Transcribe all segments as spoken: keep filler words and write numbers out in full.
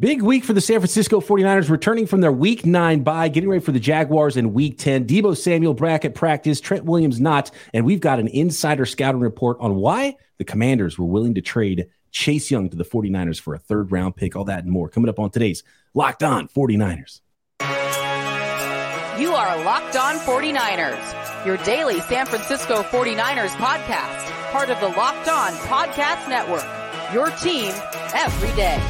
Big week for the San Francisco forty-niners, returning from their week nine bye, getting ready for the Jaguars in week ten. Deebo Samuel bracket practice, Trent Williams not, and we've got an insider scouting report on why the Commanders were willing to trade Chase Young to the forty-niners for a third round pick. All that and more coming up on today's Locked On forty-niners. You are Locked On forty-niners, your daily San Francisco forty-niners podcast, part of the Locked On Podcast Network, your team every day.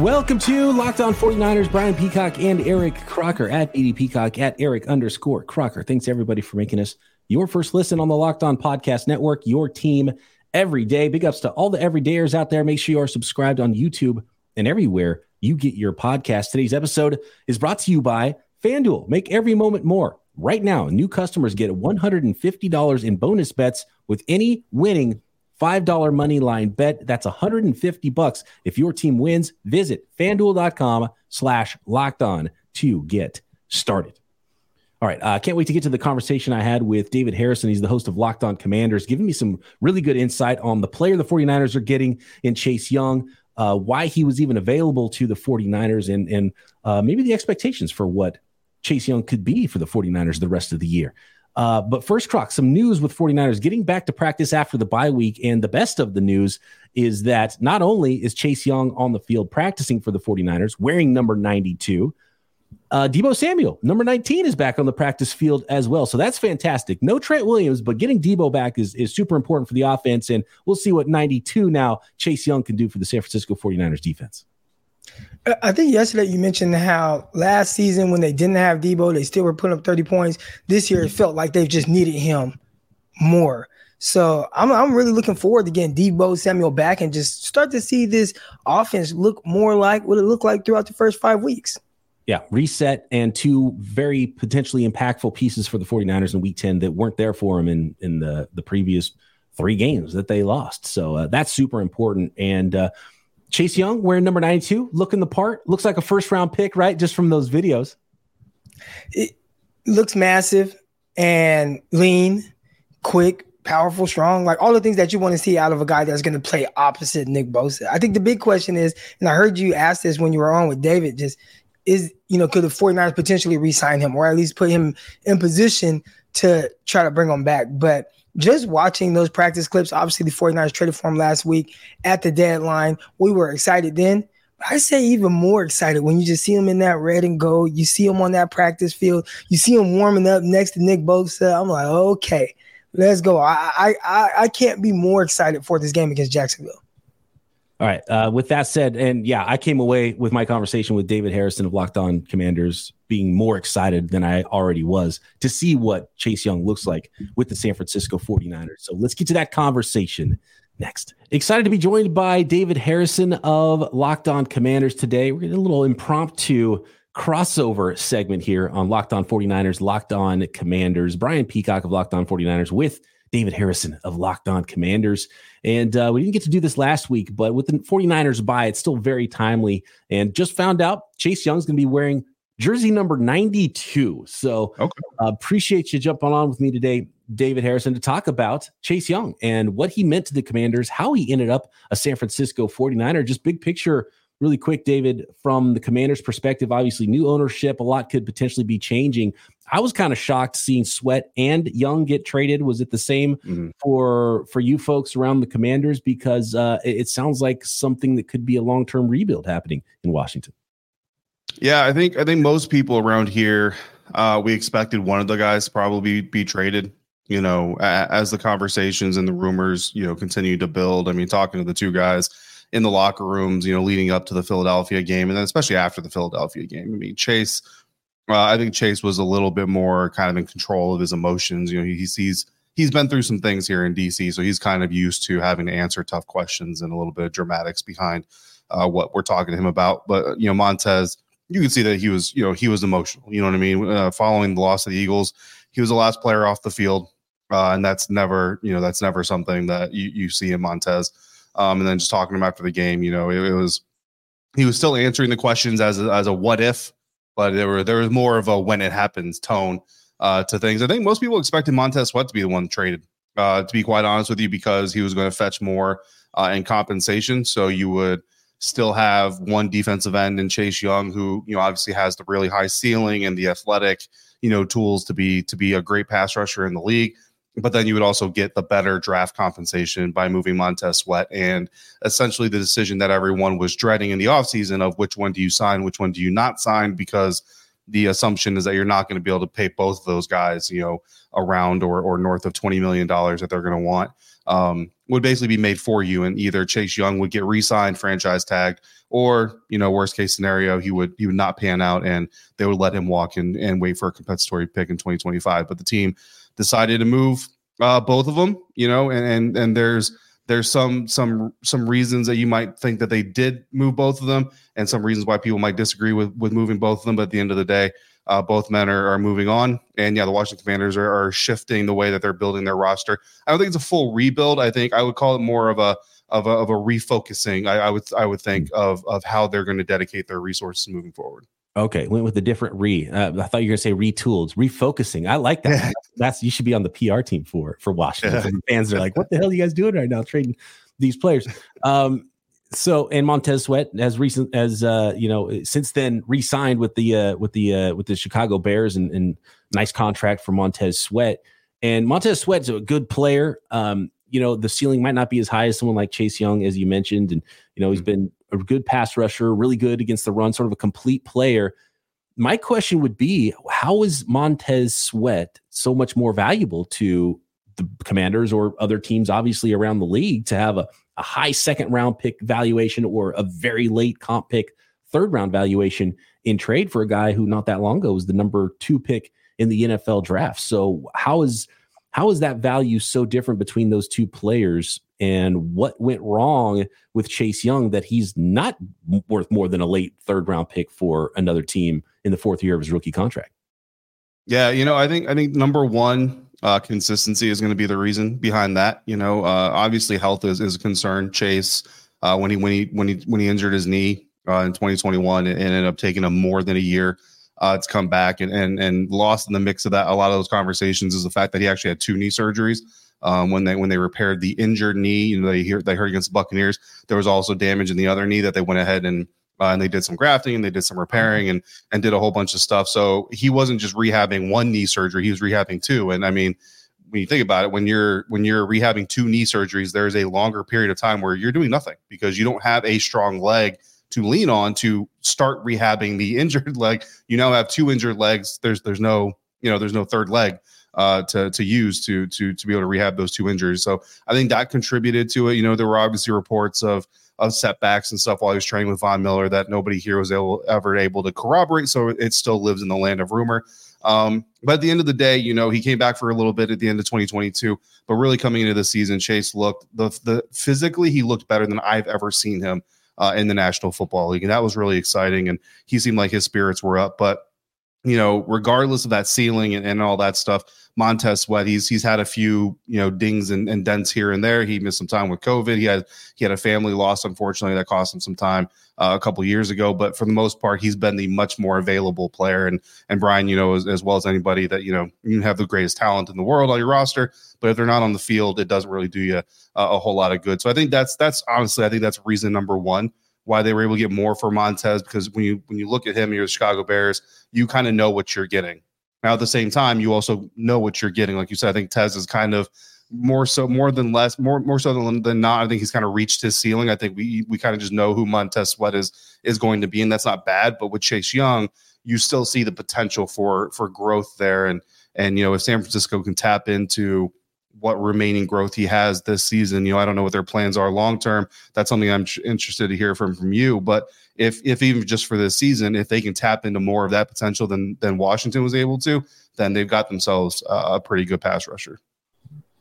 Welcome to Locked On forty-niners. Brian Peacock and Eric Crocker at B D Peacock at Eric underscore Crocker. Thanks everybody for making us your first listen on the Locked On Podcast Network, your team every day. Big ups to all the everydayers out there. Make sure you are subscribed on YouTube and everywhere you get your podcast. Today's episode is brought to you by FanDuel. Make every moment more. Right now, new customers get one hundred fifty dollars in bonus bets with any winning five dollars money line bet. That's one hundred fifty bucks if your team wins. Visit FanDuel.com slash locked on to get started. All right, I uh, can't wait to get to the conversation I had with David Harrison. He's the host of Locked On Commanders, giving me some really good insight on the player the forty-niners are getting in Chase Young, uh, why he was even available to the forty-niners, and, and uh, maybe the expectations for what Chase Young could be for the forty-niners the rest of the year. Uh, but first, Croc, some news with forty-niners getting back to practice after the bye week. And the best of the news is that not only is Chase Young on the field practicing for the forty-niners, wearing number ninety-two, uh, Deebo Samuel, number nineteen, is back on the practice field as well. So that's fantastic. No Trent Williams, but getting Deebo back is, is super important for the offense. And we'll see what ninety-two now Chase Young can do for the San Francisco forty-niners defense. I think yesterday you mentioned how last season when they didn't have Deebo, they still were putting up thirty points. This year it felt like they've just needed him more. So I'm I'm really looking forward to getting Deebo Samuel back and just start to see this offense look more like what it looked like throughout the first five weeks. Yeah, reset and two very potentially impactful pieces for the forty-niners in week ten that weren't there for him in, in the, the previous three games that they lost. So uh, that's super important. And uh, Chase Young wearing number ninety-two, looking the part. Looks like a first-round pick, right, just from those videos. It looks massive and lean, quick, powerful, strong, like all the things that you want to see out of a guy that's going to play opposite Nick Bosa. I think the big question is, and I heard you ask this when you were on with David, just is, you know, could the forty-niners potentially re-sign him or at least put him in position to try to bring him back? But just watching those practice clips, obviously the forty-niners traded for him last week at the deadline. We were excited then. I say even more excited when you just see him in that red and gold. You see him on that practice field. You see him warming up next to Nick Bosa. I'm like, okay, let's go. I I I can't be more excited for this game against Jacksonville. All right. Uh, with that said, and yeah, I came away with my conversation with David Harrison of Locked On Commanders being more excited than I already was to see what Chase Young looks like with the San Francisco forty-niners. So let's get to that conversation next. Excited to be joined by David Harrison of Locked On Commanders today. We're getting a little impromptu crossover segment here on Locked On forty-niners, Locked On Commanders. Brian Peacock of Locked On forty-niners with David Harrison of Locked On Commanders. And uh, we didn't get to do this last week, but with the forty-niners bye, it's still very timely. And just found out Chase Young's going to be wearing jersey number ninety-two. So okay. uh, appreciate you jumping on with me today, David Harrison, to talk about Chase Young and what he meant to the Commanders, how he ended up a San Francisco forty-niner. Just big picture, really quick, David, from the Commanders' perspective, obviously new ownership, a lot could potentially be changing. I was kind of shocked seeing Sweat and Young get traded. Was it the same mm-hmm. for for you folks around the Commanders? Because uh, it, it sounds like something that could be a long-term rebuild happening in Washington. Yeah, I think I think most people around here, uh, we expected one of the guys to probably be, be traded. You know, a, as the conversations and the rumors, you know, continue to build. I mean, talking to the two guys in the locker rooms, you know, leading up to the Philadelphia game, and then especially after the Philadelphia game. I mean, Chase, uh, I think Chase was a little bit more kind of in control of his emotions. You know, he, he's, he's he's been through some things here in D C, so he's kind of used to having to answer tough questions and a little bit of dramatics behind uh, what we're talking to him about. But, you know, Montez, you can see that he was, you know, he was emotional. You know what I mean? Uh, following the loss of the Eagles, he was the last player off the field, uh, and that's never, you know, that's never something that you, you see in Montez. Um, and then just talking to him after the game, you know, it, it was, he was still answering the questions as a, as a what if, but there were there was more of a when it happens tone uh, to things. I think most people expected Montez Sweat to be the one traded uh, to be quite honest with you, because he was going to fetch more uh, in compensation. So you would still have one defensive end in Chase Young, who, you know, obviously has the really high ceiling and the athletic, you know, tools to be to be a great pass rusher in the league. But then you would also get the better draft compensation by moving Montez Sweat, and essentially the decision that everyone was dreading in the offseason of which one do you sign, which one do you not sign, because the assumption is that you're not going to be able to pay both of those guys, you know, around or or north of twenty million dollars that they're going to want, um, would basically be made for you. And either Chase Young would get re-signed, franchise tagged, or, you know, worst case scenario, he would he would not pan out and they would let him walk and, and wait for a compensatory pick in twenty twenty-five. But the team decided to move uh, both of them, you know, and, and and there's there's some some some reasons that you might think that they did move both of them, and some reasons why people might disagree with, with moving both of them. But at the end of the day, uh, both men are, are moving on. And yeah, the Washington Commanders are, are shifting the way that they're building their roster. I don't think it's a full rebuild. I think I would call it more of a of a, of a refocusing. I, I would I would think of of how they're going to dedicate their resources moving forward. Okay, went with a different re. Uh, I thought you were going to say retooled, refocusing. I like that. Yeah. That's you should be on the P R team for for Washington. Yeah. Fans are like, "What the hell are you guys doing right now, trading these players?" Um, so, and Montez Sweat, as recent as uh, you know, since then, re-signed with the uh, with the uh, with the Chicago Bears, and, and nice contract for Montez Sweat. And Montez Sweat's a good player. Um, you know, the ceiling might not be as high as someone like Chase Young, as you mentioned, and you know, he's been a good pass rusher, really good against the run, sort of a complete player. My question would be, how is Montez Sweat so much more valuable to the Commanders or other teams, obviously, around the league to have a, a high second round pick valuation or a very late comp pick, third round valuation in trade for a guy who not that long ago was the number two pick in the N F L draft? So how is how is that value so different between those two players? And what went wrong with Chase Young that he's not worth more than a late third round pick for another team in the fourth year of his rookie contract? Yeah, you know, I think I think number one, uh, consistency is going to be the reason behind that. You know, uh, obviously health is, is a concern. Chase, uh, when he when he when he when he injured his knee uh, in twenty twenty-one, it ended up taking him more than a year uh, to come back, and and and lost in the mix of that. A lot of those conversations is the fact that he actually had two knee surgeries. Um, when they when they repaired the injured knee, you know, they hear they heard against the Buccaneers, there was also damage in the other knee that they went ahead and uh, and they did some grafting and they did some repairing and and did a whole bunch of stuff. So he wasn't just rehabbing one knee surgery; he was rehabbing two. And I mean, when you think about it, when you're when you're rehabbing two knee surgeries, there's a longer period of time where you're doing nothing because you don't have a strong leg to lean on to start rehabbing the injured leg. You now have two injured legs. There's there's no you know there's no third leg uh to to use to to to be able to rehab those two injuries. So I think that contributed to it. You know, there were obviously reports of of setbacks and stuff while he was training with Von Miller that nobody here was able, ever able to corroborate. So it still lives in the land of rumor. Um, but at the end of the day, you know, he came back for a little bit at the end of twenty twenty-two, but really coming into the season, Chase looked the the physically he looked better than I've ever seen him uh in the National Football League. And that was really exciting. And he seemed like his spirits were up. But you know, regardless of that ceiling and, and all that stuff, Montez Sweat, he's he's had a few, you know, dings and, and dents here and there. He missed some time with COVID. He had he had a family loss, unfortunately, that cost him some time uh, a couple of years ago. But for the most part, he's been the much more available player. And and Brian, you know, as, as well as anybody that, you know, you have the greatest talent in the world on your roster, but if they're not on the field, it doesn't really do you a, a whole lot of good. So I think that's that's honestly, I think that's reason number one why they were able to get more for Montez, because when you when you look at him, you're the Chicago Bears, you kind of know what you're getting. Now, at the same time, you also know what you're getting. Like you said, I think Tez is kind of more so, more than less, more more so than, than not. I think he's kind of reached his ceiling. I think we we kind of just know who Montez Sweat is is going to be, and that's not bad. But with Chase Young, you still see the potential for for growth there, and and you know, if San Francisco can tap into what remaining growth he has this season, you know, I don't know what their plans are long term. That's something I'm tr- interested to hear from from you. But if if even just for this season, if they can tap into more of that potential than than Washington was able to, then they've got themselves uh, a pretty good pass rusher.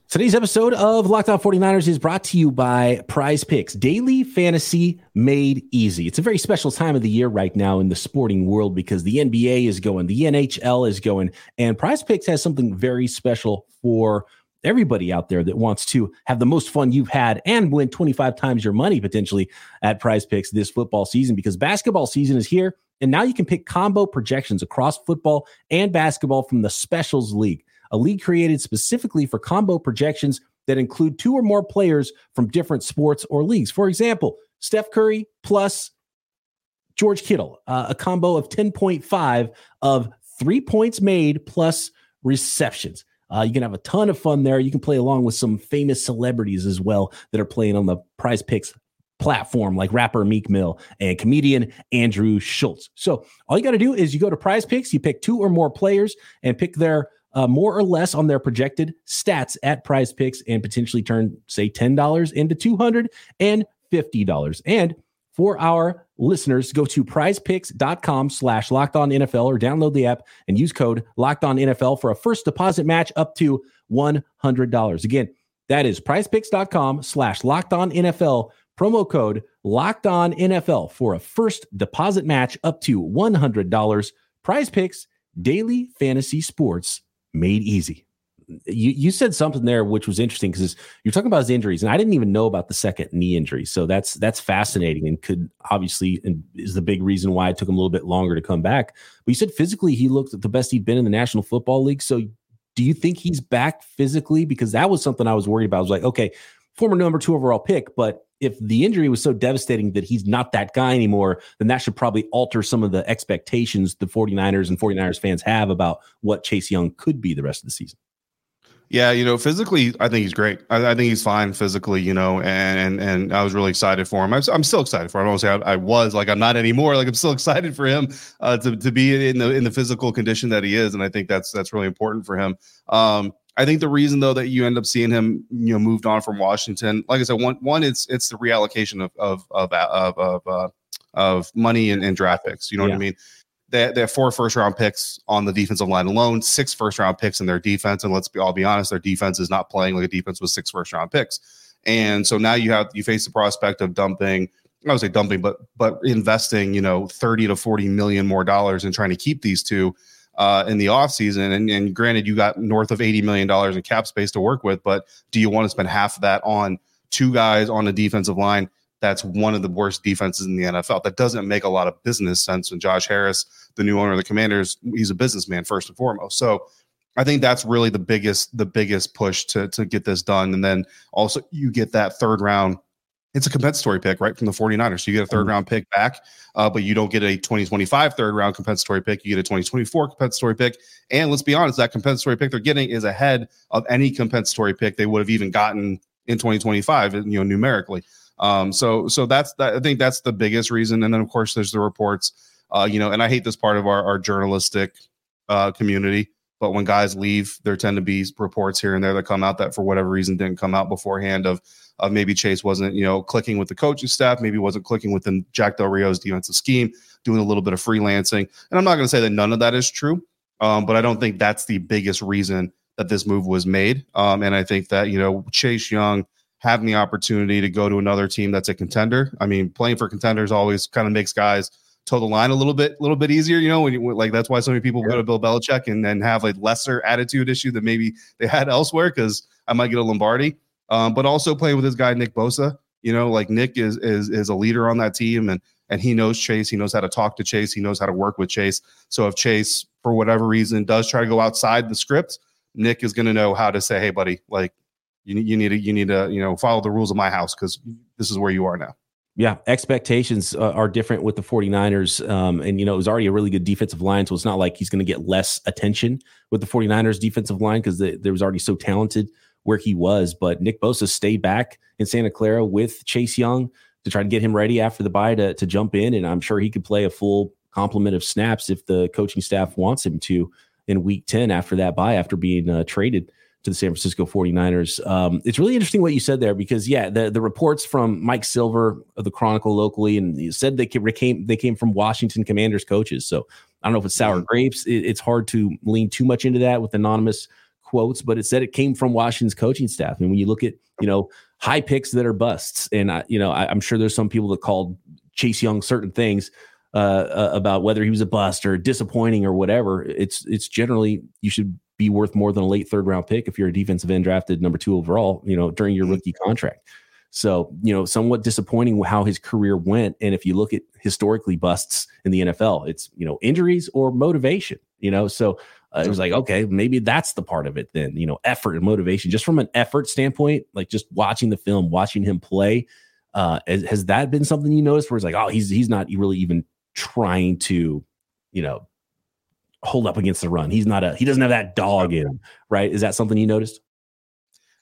Today's episode of Locked On forty-niners is brought to you by Prize Picks, daily fantasy made easy. It's a very special time of the year right now in the sporting world because the N B A is going, the N H L is going, and Prize Picks has something very special for everybody out there that wants to have the most fun you've had and win twenty-five times your money potentially at Prize Picks this football season, because basketball season is here and now you can pick combo projections across football and basketball from the Specials League, a league created specifically for combo projections that include two or more players from different sports or leagues. For example, Steph Curry plus George Kittle, uh, a combo of ten point five of three points made plus receptions. Uh, you can have a ton of fun there. You can play along with some famous celebrities as well that are playing on the Prize Picks platform, like rapper Meek Mill and comedian Andrew Schultz. So all you got to do is you go to Prize Picks, you pick two or more players and pick their uh, more or less on their projected stats at Prize Picks and potentially turn, say, ten dollars into two hundred fifty dollars. And for our listeners, go to prizepicks.com slash locked on NFL or download the app and use code locked on N F L for a first deposit match up to one hundred dollars. Again, that is prizepicks.com slash locked on NFL. Promo code Locked On N F L for a first deposit match up to one hundred dollars. Prize Picks, daily fantasy sports made easy. You you said something there which was interesting because you're talking about his injuries, and I didn't even know about the second knee injury. So that's that's fascinating and could obviously and is the big reason why it took him a little bit longer to come back. But you said physically he looked at the best he'd been in the National Football League. So do you think he's back physically? Because that was something I was worried about. I was like, okay, former number two overall pick, but if the injury was so devastating that he's not that guy anymore, then that should probably alter some of the expectations the 49ers and 49ers fans have about what Chase Young could be the rest of the season. Yeah, you know, physically, I think he's great. I, I think he's fine physically, you know, and and I was really excited for him. I was, I'm still excited for him. I don't say I, I was, like, I'm not anymore. Like, I'm still excited for him uh, to to be in the in the physical condition that he is, and I think that's that's really important for him. Um, I think the reason, though, that you end up seeing him, you know, moved on from Washington, like I said, one one it's it's the reallocation of of of of of, uh, of money and, and draft picks. You know yeah. what I mean? They, they have four first round picks on the defensive line alone, six first round picks in their defense, and let's be all be honest, their defense is not playing like a defense with six first round picks. And so now you have you face the prospect of dumping. I would say dumping, but but investing, you know, thirty to forty million more dollars in trying to keep these two. Uh, in the offseason, and, and granted, you got north of eighty million dollars in cap space to work with, but do you want to spend half of that on two guys on a defensive line that's one of the worst defenses in the N F L? That doesn't make a lot of business sense. And Josh Harris, the new owner of the Commanders, he's a businessman first and foremost. So I think that's really the biggest the biggest push to to get this done. And then also you get that third round. It's a compensatory pick, right, from the 49ers. So you get a third-round pick back, uh, but you don't get a twenty twenty-five third-round compensatory pick. You get a twenty twenty-four compensatory pick. And let's be honest, that compensatory pick they're getting is ahead of any compensatory pick they would have even gotten in twenty twenty-five, you know, numerically. Um, so so that's that, I think that's the biggest reason. And then, of course, there's the reports, uh, you know, and I hate this part of our, our journalistic uh, community, but when guys leave, there tend to be reports here and there that come out that for whatever reason didn't come out beforehand of, Uh, maybe Chase wasn't, you know, clicking with the coaching staff. Maybe wasn't clicking with the Jack Del Rio's defensive scheme, doing a little bit of freelancing. And I'm not going to say that none of that is true, um, but I don't think that's the biggest reason that this move was made. Um, and I think that, you know, Chase Young having the opportunity to go to another team that's a contender. I mean, playing for contenders always kind of makes guys toe the line a little bit, a little bit easier, you know, when you, like that's why so many people yeah. go to Bill Belichick and then have a lesser attitude issue than maybe they had elsewhere because I might get a Lombardi. Um, but also playing with this guy, Nick Bosa, you know, like Nick is is is a leader on that team, and and he knows Chase. He knows how to talk to Chase. He knows how to work with Chase. So if Chase, for whatever reason, does try to go outside the script, Nick is going to know how to say, hey, buddy, like you, you need to, you need to, you know, follow the rules of my house because this is where you are now. Yeah, expectations uh, are different with the 49ers. Um, and, you know, it was already a really good defensive line, so it's not like he's going to get less attention with the 49ers defensive line because the, there was already so talented where he was, but Nick Bosa stayed back in Santa Clara with Chase Young to try to get him ready after the bye to, to jump in. And I'm sure he could play a full complement of snaps if the coaching staff wants him to in week ten after that bye, after being uh, traded to the San Francisco 49ers. Um, it's really interesting what you said there because, yeah, the, the reports from Mike Silver of the Chronicle locally, and he said they came, they came from Washington Commanders coaches. So I don't know if it's sour grapes. It, it's hard to lean too much into that with anonymous quotes, but it said it came from Washington's coaching staff. And when you look at, you know, high picks that are busts, and I, you know, I, I'm sure there's some people that called Chase Young certain things uh, uh, about whether he was a bust or disappointing or whatever. It's it's generally you should be worth more than a late third round pick if you're a defensive end drafted number two overall, you know, during your rookie contract. So, you know, somewhat disappointing how his career went. And if you look at historically busts in the N F L, it's, you know, injuries or motivation, you know, so Uh, it was like, okay, maybe that's the part of it then, you know, effort and motivation, just from an effort standpoint, like just watching the film, watching him play. Uh, has, has that been something you noticed where it's like, oh, he's, he's not really even trying to, you know, hold up against the run. He's not a, he doesn't have that dog in him, right? Is that something you noticed?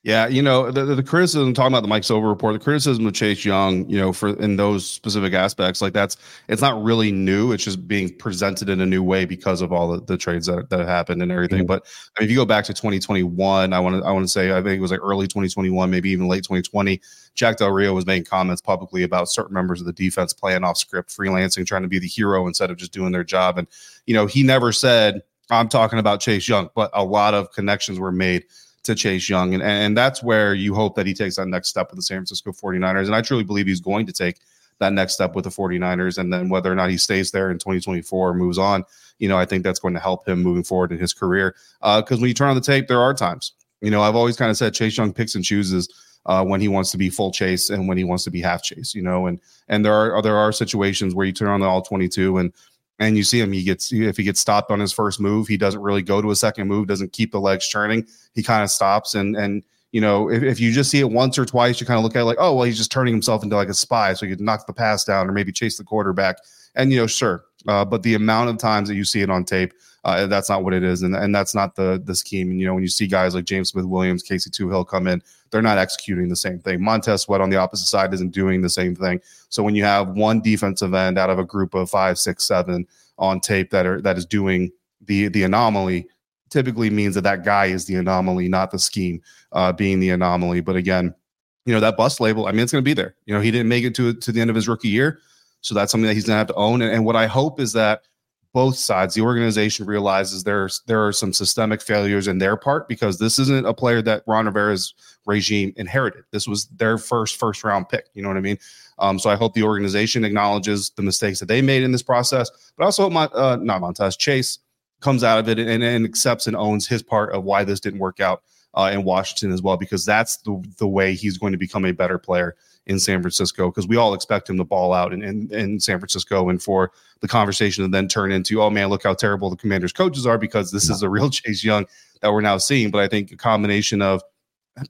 Yeah, you know, the, the criticism, talking about the Mike Silver report, the criticism of Chase Young, you know, for in those specific aspects, like that's, it's not really new. It's just being presented in a new way because of all the, the trades that, that happened and everything. Mm-hmm. But I mean, if you go back to twenty twenty-one, I want to I want to say, I think it was like early twenty twenty-one, maybe even late twenty twenty, Jack Del Rio was making comments publicly about certain members of the defense playing off script, freelancing, trying to be the hero instead of just doing their job. And, you know, he never said, I'm talking about Chase Young, but a lot of connections were made to Chase Young. And, and that's where you hope that he takes that next step with the San Francisco forty-niners. And I truly believe he's going to take that next step with the forty-niners. And then whether or not he stays there in twenty twenty-four or moves on, you know, I think that's going to help him moving forward in his career. Uh, because when you turn on the tape, there are times, you know, I've always kind of said Chase Young picks and chooses uh, when he wants to be full Chase and when he wants to be half Chase, you know, and, and there are, there are situations where you turn on the all twenty-two and, And you see him, he gets, if he gets stopped on his first move, he doesn't really go to a second move, doesn't keep the legs turning. He kind of stops. And, and you know, if, if you just see it once or twice, you kind of look at it like, oh, well, he's just turning himself into like a spy. So he could knock the pass down or maybe chase the quarterback. And, you know, sure. Uh, but the amount of times that you see it on tape, uh, that's not what it is. And, and that's not the, the scheme. And, you know, when you see guys like James Smith-Williams, Casey Toohill come in, they're not executing the same thing. Montez Sweat on the opposite side isn't doing the same thing. So when you have one defensive end out of a group of five, six, seven on tape that are that is doing the the anomaly, typically means that that guy is the anomaly, not the scheme uh, being the anomaly. But again, you know, that bust label, I mean, it's going to be there. You know, he didn't make it to to the end of his rookie year. So that's something that he's going to have to own. And, and what I hope is that both sides, the organization realizes there's there are some systemic failures in their part, because this isn't a player that Ron Rivera's regime inherited. This was their first first round pick. You know what I mean? Um, so I hope the organization acknowledges the mistakes that they made in this process, but also hope my, uh, not Montez, Chase comes out of it and, and accepts and owns his part of why this didn't work out uh, in Washington as well, because that's the, the way he's going to become a better player in San Francisco, because we all expect him to ball out in, in, in San Francisco, and for the conversation to then turn into, oh man, look how terrible the Commanders coaches are, because this yeah. is a real Chase Young that we're now seeing. But I think a combination of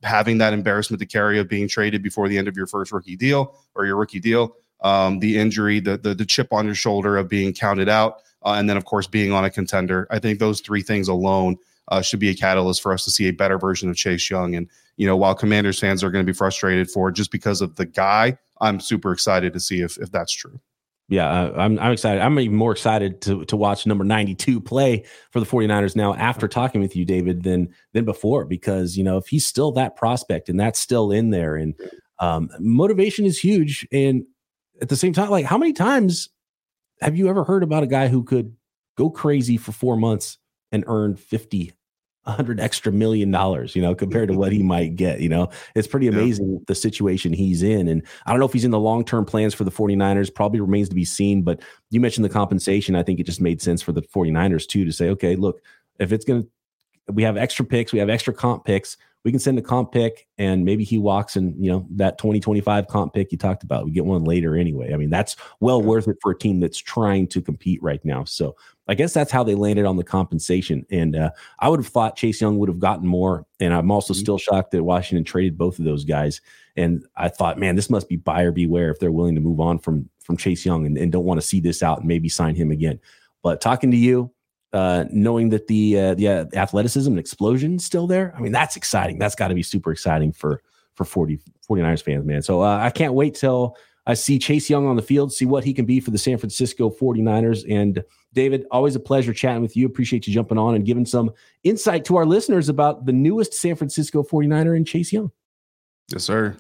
having that embarrassment to carry of being traded before the end of your first rookie deal or your rookie deal, um, the injury, the, the the chip on your shoulder of being counted out, uh, and then of course being on a contender. I think those three things alone Uh, should be a catalyst for us to see a better version of Chase Young. And, you know, while Commanders fans are going to be frustrated for it just because of the guy, I'm super excited to see if if that's true. Yeah, uh, I'm I'm excited. I'm even more excited to to watch number ninety-two play for the forty-niners now after talking with you, David, than than before, because, you know, if he's still that prospect and that's still in there, and um, motivation is huge. And at the same time, like, how many times have you ever heard about a guy who could go crazy for four months and earn fifty hundred extra million dollars, you know, compared to what he might get? You know, it's pretty amazing yeah. the situation he's in. And I don't know if he's in the long-term plans for the forty-niners, probably remains to be seen, but you mentioned the compensation. I think it just made sense for the forty-niners too, to say, okay, look, if it's going to, we have extra picks, we have extra comp picks, we can send a comp pick and maybe he walks, and, you know, that twenty twenty-five comp pick you talked about, we get one later anyway. I mean, that's well worth it for a team that's trying to compete right now. So I guess that's how they landed on the compensation. And uh, I would have thought Chase Young would have gotten more. And I'm also mm-hmm. still shocked that Washington traded both of those guys. And I thought, man, this must be buyer beware if they're willing to move on from, from Chase Young and, and don't want to see this out and maybe sign him again. But talking to you, uh, knowing that the uh, the uh, athleticism and explosion is still there, I mean, that's exciting. That's got to be super exciting for, for forty, forty-niners fans, man. So uh, I can't wait till I see Chase Young on the field, see what he can be for the San Francisco forty-niners. And David, always a pleasure chatting with you. Appreciate you jumping on and giving some insight to our listeners about the newest San Francisco forty-niner and Chase Young. Yes, sir.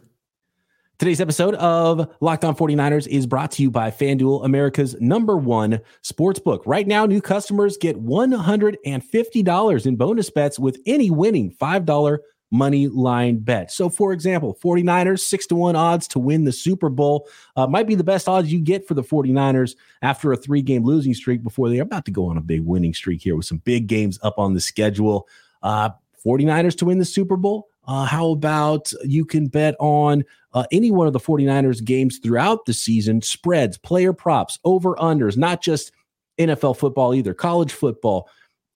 Today's episode of Locked On forty-niners is brought to you by FanDuel, America's number one sportsbook. Right now, new customers get one hundred fifty dollars in bonus bets with any winning five dollars money line bet. So, for example, forty-niners six to one odds to win the Super Bowl uh, might be the best odds you get for the forty-niners after a three game losing streak, before they're about to go on a big winning streak here with some big games up on the schedule. Uh, forty-niners to win the Super Bowl. Uh, how about you can bet on uh, any one of the forty-niners games throughout the season, spreads, player props, over unders, not just N F L football either, college football,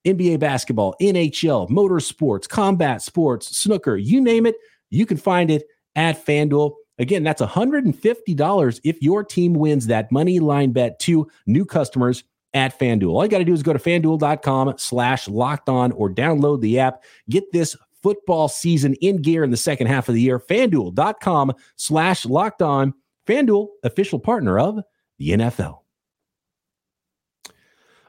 N B A basketball, N H L, motorsports, combat sports, snooker, you name it, you can find it at FanDuel. Again, that's one hundred fifty dollars if your team wins that money line bet to new customers at FanDuel. All you got to do is go to FanDuel.com slash locked on or download the app. Get this football season in gear in the second half of the year. FanDuel.com slash locked on. FanDuel, official partner of the N F L.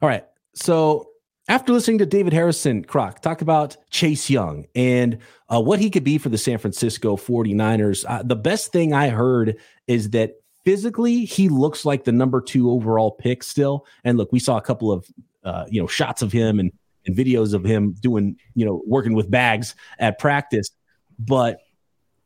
All right, so after listening to David Harrison, Croc, talk about Chase Young and uh, what he could be for the San Francisco forty-niners, uh, the best thing I heard is that physically he looks like the number two overall pick still. And look, we saw a couple of uh, you know shots of him and, and videos of him doing, you know, working with bags at practice. But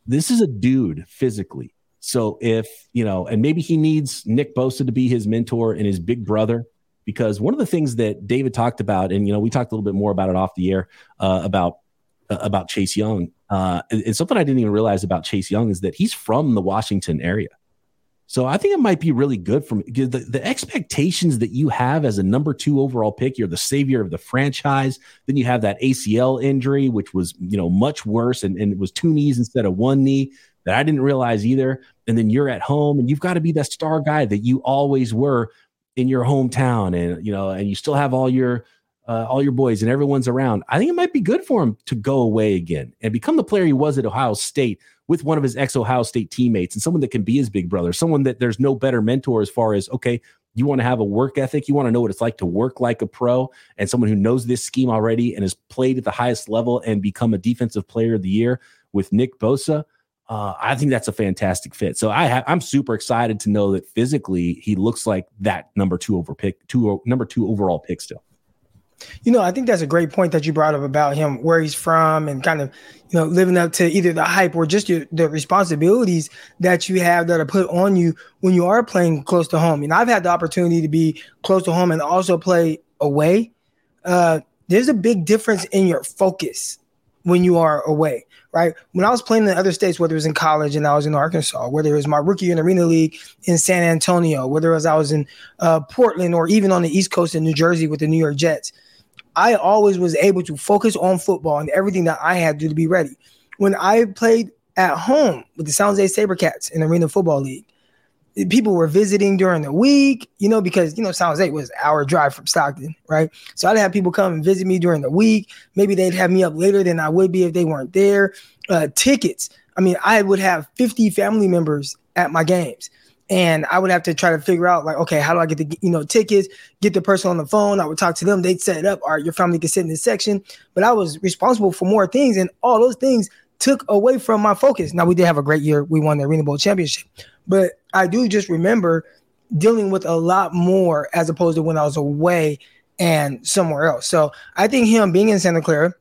this is a dude physically. So if, you know, and maybe he needs Nick Bosa to be his mentor and his big brother. Because one of the things that David talked about, and, you know, we talked a little bit more about it off the air, uh, about uh, about Chase Young. Uh, and, and something I didn't even realize about Chase Young is that he's from the Washington area. So I think it might be really good for me. The, the expectations that you have as a number two overall pick, you're the savior of the franchise. Then you have that A C L injury, which was, you know, much worse. And, and it was two knees instead of one knee that I didn't realize either. And then you're at home and you've got to be that star guy that you always were in your hometown, and you know, and you still have all your uh, all your boys and everyone's around. I think it might be good for him to go away again and become the player he was at Ohio State with one of his ex-Ohio State teammates and someone that can be his big brother, someone that there's no better mentor as far as, okay, you want to have a work ethic, you want to know what it's like to work like a pro, and someone who knows this scheme already and has played at the highest level and become a defensive player of the year with Nick Bosa. Uh, I think that's a fantastic fit. So I ha- I'm super excited to know that physically he looks like that number two over pick, two number two overall pick still. You know, I think that's a great point that you brought up about him, where he's from, and kind of, you know, living up to either the hype or just your, the responsibilities that you have that are put on you when you are playing close to home. And I've had the opportunity to be close to home and also play away. Uh, there's a big difference in your focus when you are away, right? When I was playing in other states, whether it was in college and I was in Arkansas, whether it was my rookie year in Arena League in San Antonio, whether it was I was in uh, Portland or even on the East Coast in New Jersey with the New York Jets, I always was able to focus on football and everything that I had to do to be ready. When I played at home with the San Jose SaberCats in Arena Football League, people were visiting during the week, you know, because, you know, San Jose was an hour drive from Stockton, right? So I'd have people come and visit me during the week. Maybe they'd have me up later than I would be if they weren't there. Uh, tickets. I mean, I would have fifty family members at my games. And I would have to try to figure out, like, okay, how do I get the, you know, tickets, get the person on the phone. I would talk to them. They'd set it up. All right, your family can sit in this section. But I was responsible for more things, and all those things took away from my focus. Now, we did have a great year. We won the Arena Bowl Championship. But I do just remember dealing with a lot more as opposed to when I was away and somewhere else. So I think him being in Santa Clara,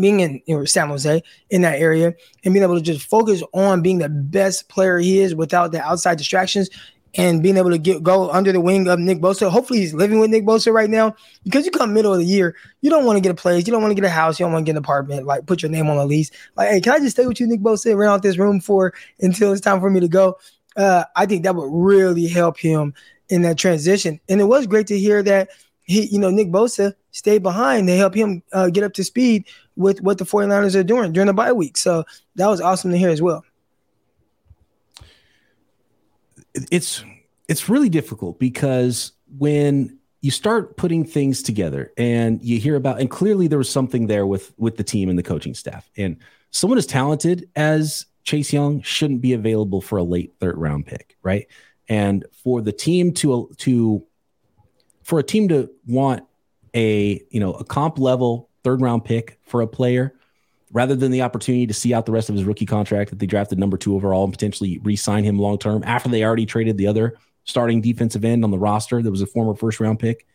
being in you know, San Jose, in that area, and being able to just focus on being the best player he is without the outside distractions, and being able to get go under the wing of Nick Bosa. Hopefully he's living with Nick Bosa right now, because you come middle of the year, you don't want to get a place, you don't want to get a house, you don't want to get an apartment, like put your name on a lease. Like, hey, can I just stay with you, Nick Bosa, rent out this room for until it's time for me to go? Uh, I think that would really help him in that transition. And it was great to hear that he, you know, Nick Bosa stayed behind to help him uh, get up to speed with what the forty-niners are doing during the bye week. So that was awesome to hear as well. It's it's really difficult, because when you start putting things together and you hear about, and clearly there was something there with with the team and the coaching staff, and someone as talented as Chase Young shouldn't be available for a late third round pick, right? And for the team to to for a team to want a you know a comp level third round pick for a player, rather than the opportunity to see out the rest of his rookie contract that they drafted number two overall and potentially re-sign him long-term after they already traded the other starting defensive end on the roster that was a former first-round pick,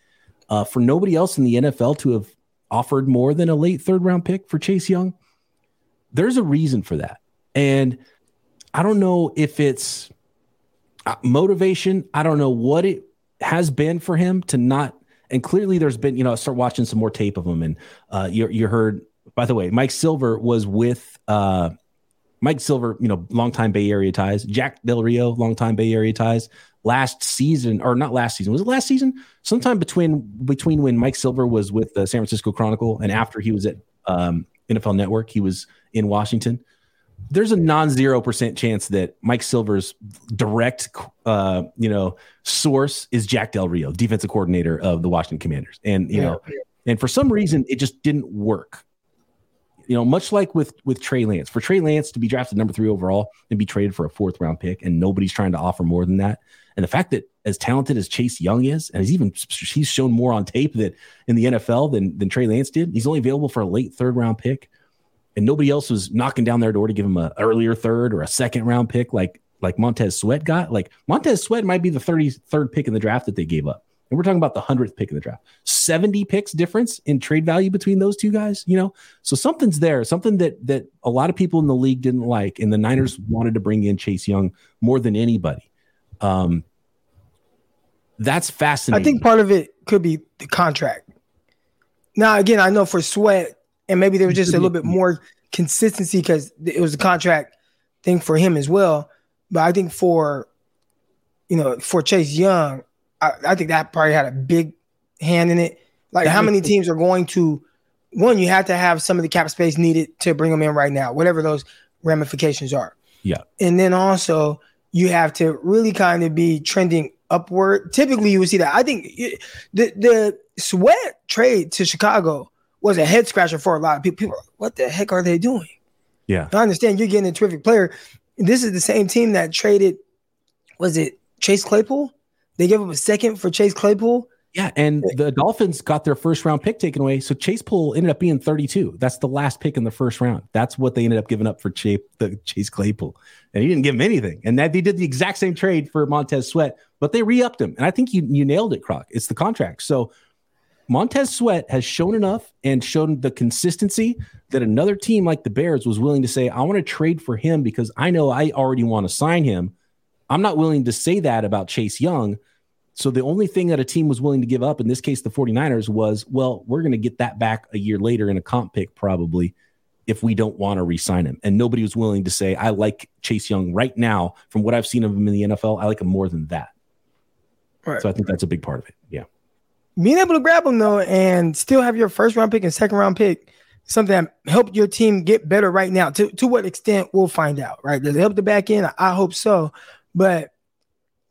uh, for nobody else in the N F L to have offered more than a late third-round pick for Chase Young, there's a reason for that. And I don't know if it's motivation. I don't know what it has been for him to not – and clearly there's been – you know, I start watching some more tape of him, and uh, you, you heard – by the way, Mike Silver was with uh, Mike Silver, you know, longtime Bay Area ties. Jack Del Rio, longtime Bay Area ties. Last season, or not last season, was it last season? Sometime between between when Mike Silver was with the San Francisco Chronicle and after he was at um, N F L Network, he was in Washington. There's a non-zero percent chance that Mike Silver's direct, uh, you know, source is Jack Del Rio, defensive coordinator of the Washington Commanders, and you yeah. know, and for some reason it just didn't work. You know, much like with with Trey Lance, for Trey Lance to be drafted number three overall and be traded for a fourth round pick, and nobody's trying to offer more than that. And the fact that as talented as Chase Young is, and he's even he's shown more on tape that in the N F L than than Trey Lance did, he's only available for a late third round pick, and nobody else was knocking down their door to give him a earlier third or a second round pick like like Montez Sweat got. Like Montez Sweat might be the thirty-third pick in the draft that they gave up, and we're talking about the hundredth pick in the draft. seventy picks difference in trade value between those two guys, you know? So something's there, something that that a lot of people in the league didn't like, and the Niners wanted to bring in Chase Young more than anybody. Um, that's fascinating. I think part of it could be the contract. Now, again, I know for Sweat, and maybe there was just a little bit more consistency because it was a contract thing for him as well. But I think for, you know, for Chase Young, I, I think that probably had a big hand in it. Like how many teams are going to, one, you have to have some of the cap space needed to bring them in right now, whatever those ramifications are. Yeah. And then also you have to really kind of be trending upward. Typically you would see that. I think it, the, the Sweat trade to Chicago was a head scratcher for a lot of people. People are, what the heck are they doing? Yeah. I understand you're getting a terrific player. This is the same team that traded, was it Chase Claypool? They gave up a second for Chase Claypool. Yeah, and the Dolphins got their first-round pick taken away, so Chase Poole ended up being thirty-two. That's the last pick in the first round. That's what they ended up giving up for Chase, the Chase Claypool, and he didn't give him anything. And that they did the exact same trade for Montez Sweat, but they re-upped him. And I think you you nailed it, Croc. It's the contract. So Montez Sweat has shown enough and shown the consistency that another team like the Bears was willing to say, I want to trade for him because I know I already want to sign him. I'm not willing to say that about Chase Young. So the only thing that a team was willing to give up, in this case, the 49ers, was, well, we're going to get that back a year later in a comp pick probably if we don't want to re-sign him. And nobody was willing to say, I like Chase Young right now. From what I've seen of him in the N F L, I like him more than that. Right. So I think that's a big part of it. Yeah. Being able to grab him, though, and still have your first-round pick and second-round pick, something that helped your team get better right now. To, to what extent, we'll find out, right? Does it help the back end? I hope so. But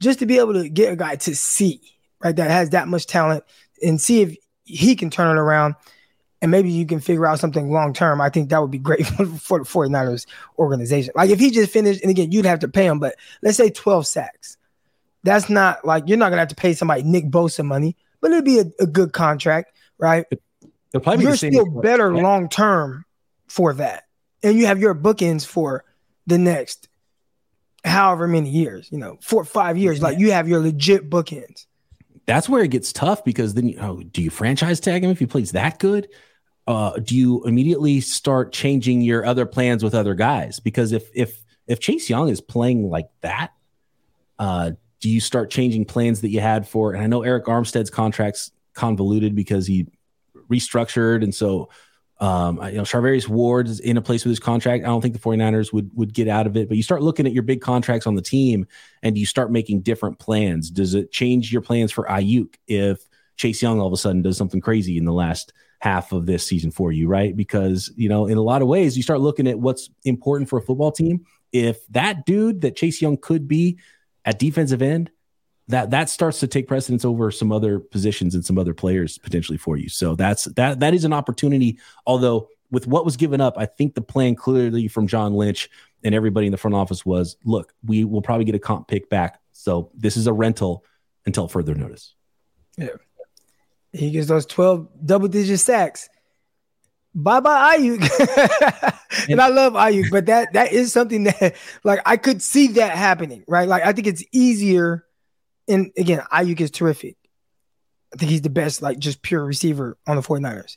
just to be able to get a guy to see, right, that has that much talent and see if he can turn it around and maybe you can figure out something long-term, I think that would be great for the 49ers organization. Like if he just finished, and again, you'd have to pay him, but let's say twelve sacks. That's not like, you're not going to have to pay somebody Nick Bosa money, but it'll be a, a good contract, right? You're the same still point. better yeah. long-term for that. And you have your bookends for the next however many years, you know, four or five years, like you have your legit bookends. That's where it gets tough because then, you know, do you franchise tag him if he plays that good? Uh, do you immediately start changing your other plans with other guys? Because if if if Chase Young is playing like that, uh, do you start changing plans that you had for? And I know Eric Armstead's contract's convoluted because he restructured, and so Um, you know, Charvarius Ward is in a place with his contract. I don't think the 49ers would, would get out of it, but you start looking at your big contracts on the team and you start making different plans. Does it change your plans for Ayuk if Chase Young all of a sudden does something crazy in the last half of this season for you, right? Because, you know, in a lot of ways you start looking at what's important for a football team. If that dude that Chase Young could be at defensive end, that that starts to take precedence over some other positions and some other players potentially for you. So that's that that is an opportunity. Although with what was given up, I think the plan clearly from John Lynch and everybody in the front office was, look, we will probably get a comp pick back. So this is a rental until further notice. Yeah. He gets those twelve double-digit sacks. Bye-bye Ayuk. And I love Ayuk, but that that is something that, like, I could see that happening, right? Like, I think it's easier. And again, Ayuk is terrific. I think he's the best, like, just pure receiver on the 49ers.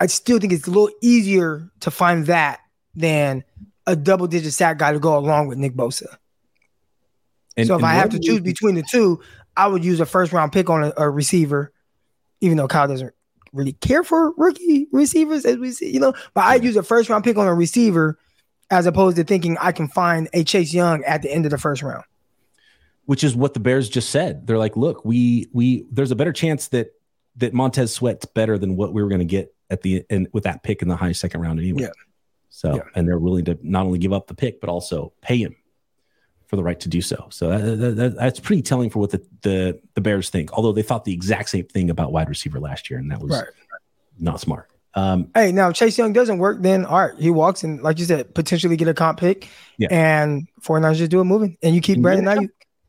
I still think it's a little easier to find that than a double-digit sack guy to go along with Nick Bosa. And, so if I have to choose between the two, I would use a first-round pick on a, a receiver, even though Kyle doesn't really care for rookie receivers, as we see, you know. But I'd use a first-round pick on a receiver as opposed to thinking I can find a Chase Young at the end of the first round. Which is what the Bears just said. They're like, look, we we there's a better chance that that Montez Sweat's better than what we were going to get at the end with that pick in the high second round anyway. Yeah. So yeah. And they're willing to not only give up the pick, but also pay him for the right to do so. So that, that, that, that's pretty telling for what the, the, the Bears think, although they thought the exact same thing about wide receiver last year, and that was right. not smart. Um, hey, now, Chase Young doesn't work, then all right, he walks and, like you said, potentially get a comp pick, yeah. and forty-niners just do it moving, and you keep Brandon Ayuk.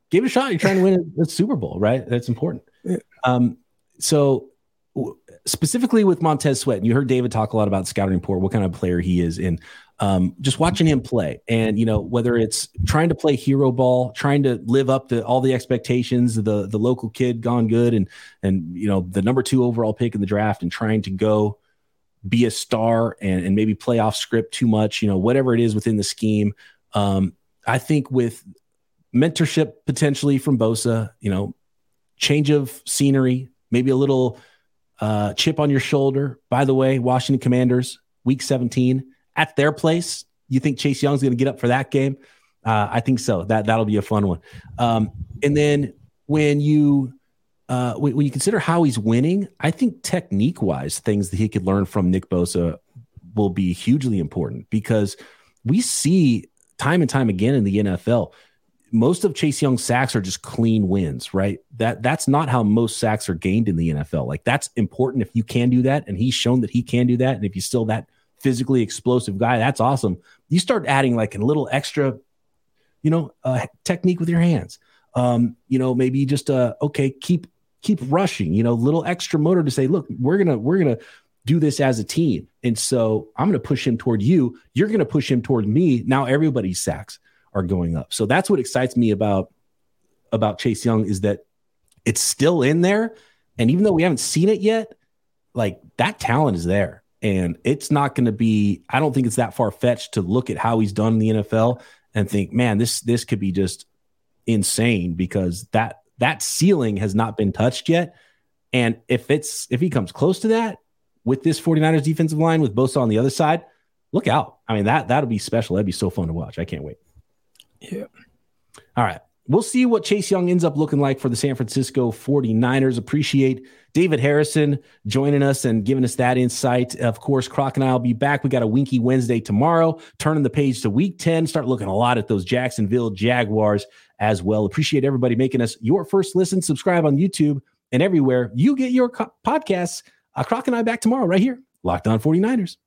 Give it a shot. You're trying to win a, a Super Bowl, right? That's important. Yeah. Um, so w- specifically with Montez Sweat, you heard David talk a lot about scouting report, what kind of player he is in. Um, just watching him play, and you know, whether it's trying to play hero ball, trying to live up to all the expectations, the the local kid gone good, and and you know, the number two overall pick in the draft, and trying to go be a star and, and maybe play off script too much, you know, whatever it is within the scheme. Um, I think with mentorship potentially from Bosa, you know, change of scenery, maybe a little uh, chip on your shoulder. By the way, Washington Commanders, week seventeen. At their place, you think Chase Young's going to get up for that game? Uh, I think so. That that'll be a fun one. Um, and then when you uh, when, when you consider how he's winning, I think technique-wise, things that he could learn from Nick Bosa will be hugely important, because we see time and time again in the N F L, most of Chase Young's sacks are just clean wins, right? That that's not how most sacks are gained in the N F L. Like, that's important if you can do that, and he's shown that he can do that, and if he's still that physically explosive guy, that's awesome. You start adding like a little extra, you know, uh, technique with your hands. Um, you know, maybe just uh, okay, keep keep rushing. You know, little extra motor to say, look, we're gonna we're gonna do this as a team, and so I'm gonna push him toward you. You're gonna push him toward me. Now everybody's sacks are going up. So that's what excites me about about Chase Young, is that it's still in there, and even though we haven't seen it yet, like, that talent is there. And it's not going to be, I don't think it's that far-fetched to look at how he's done in the N F L and think, man, this this could be just insane, because that that ceiling has not been touched yet. And if it's if he comes close to that with this forty-niners defensive line, with Bosa on the other side, look out. I mean, that, that'll be special. That'd be so fun to watch. I can't wait. Yeah. All right. We'll see what Chase Young ends up looking like for the San Francisco forty-niners. Appreciate David Harrison joining us and giving us that insight. Of course, Croc and I will be back. We got a Winky Wednesday tomorrow, turning the page to week ten, start looking a lot at those Jacksonville Jaguars as well. Appreciate everybody making us your first listen. Subscribe on YouTube and everywhere you get your co- podcasts. Uh, Croc and I back tomorrow right here, Locked On forty-niners.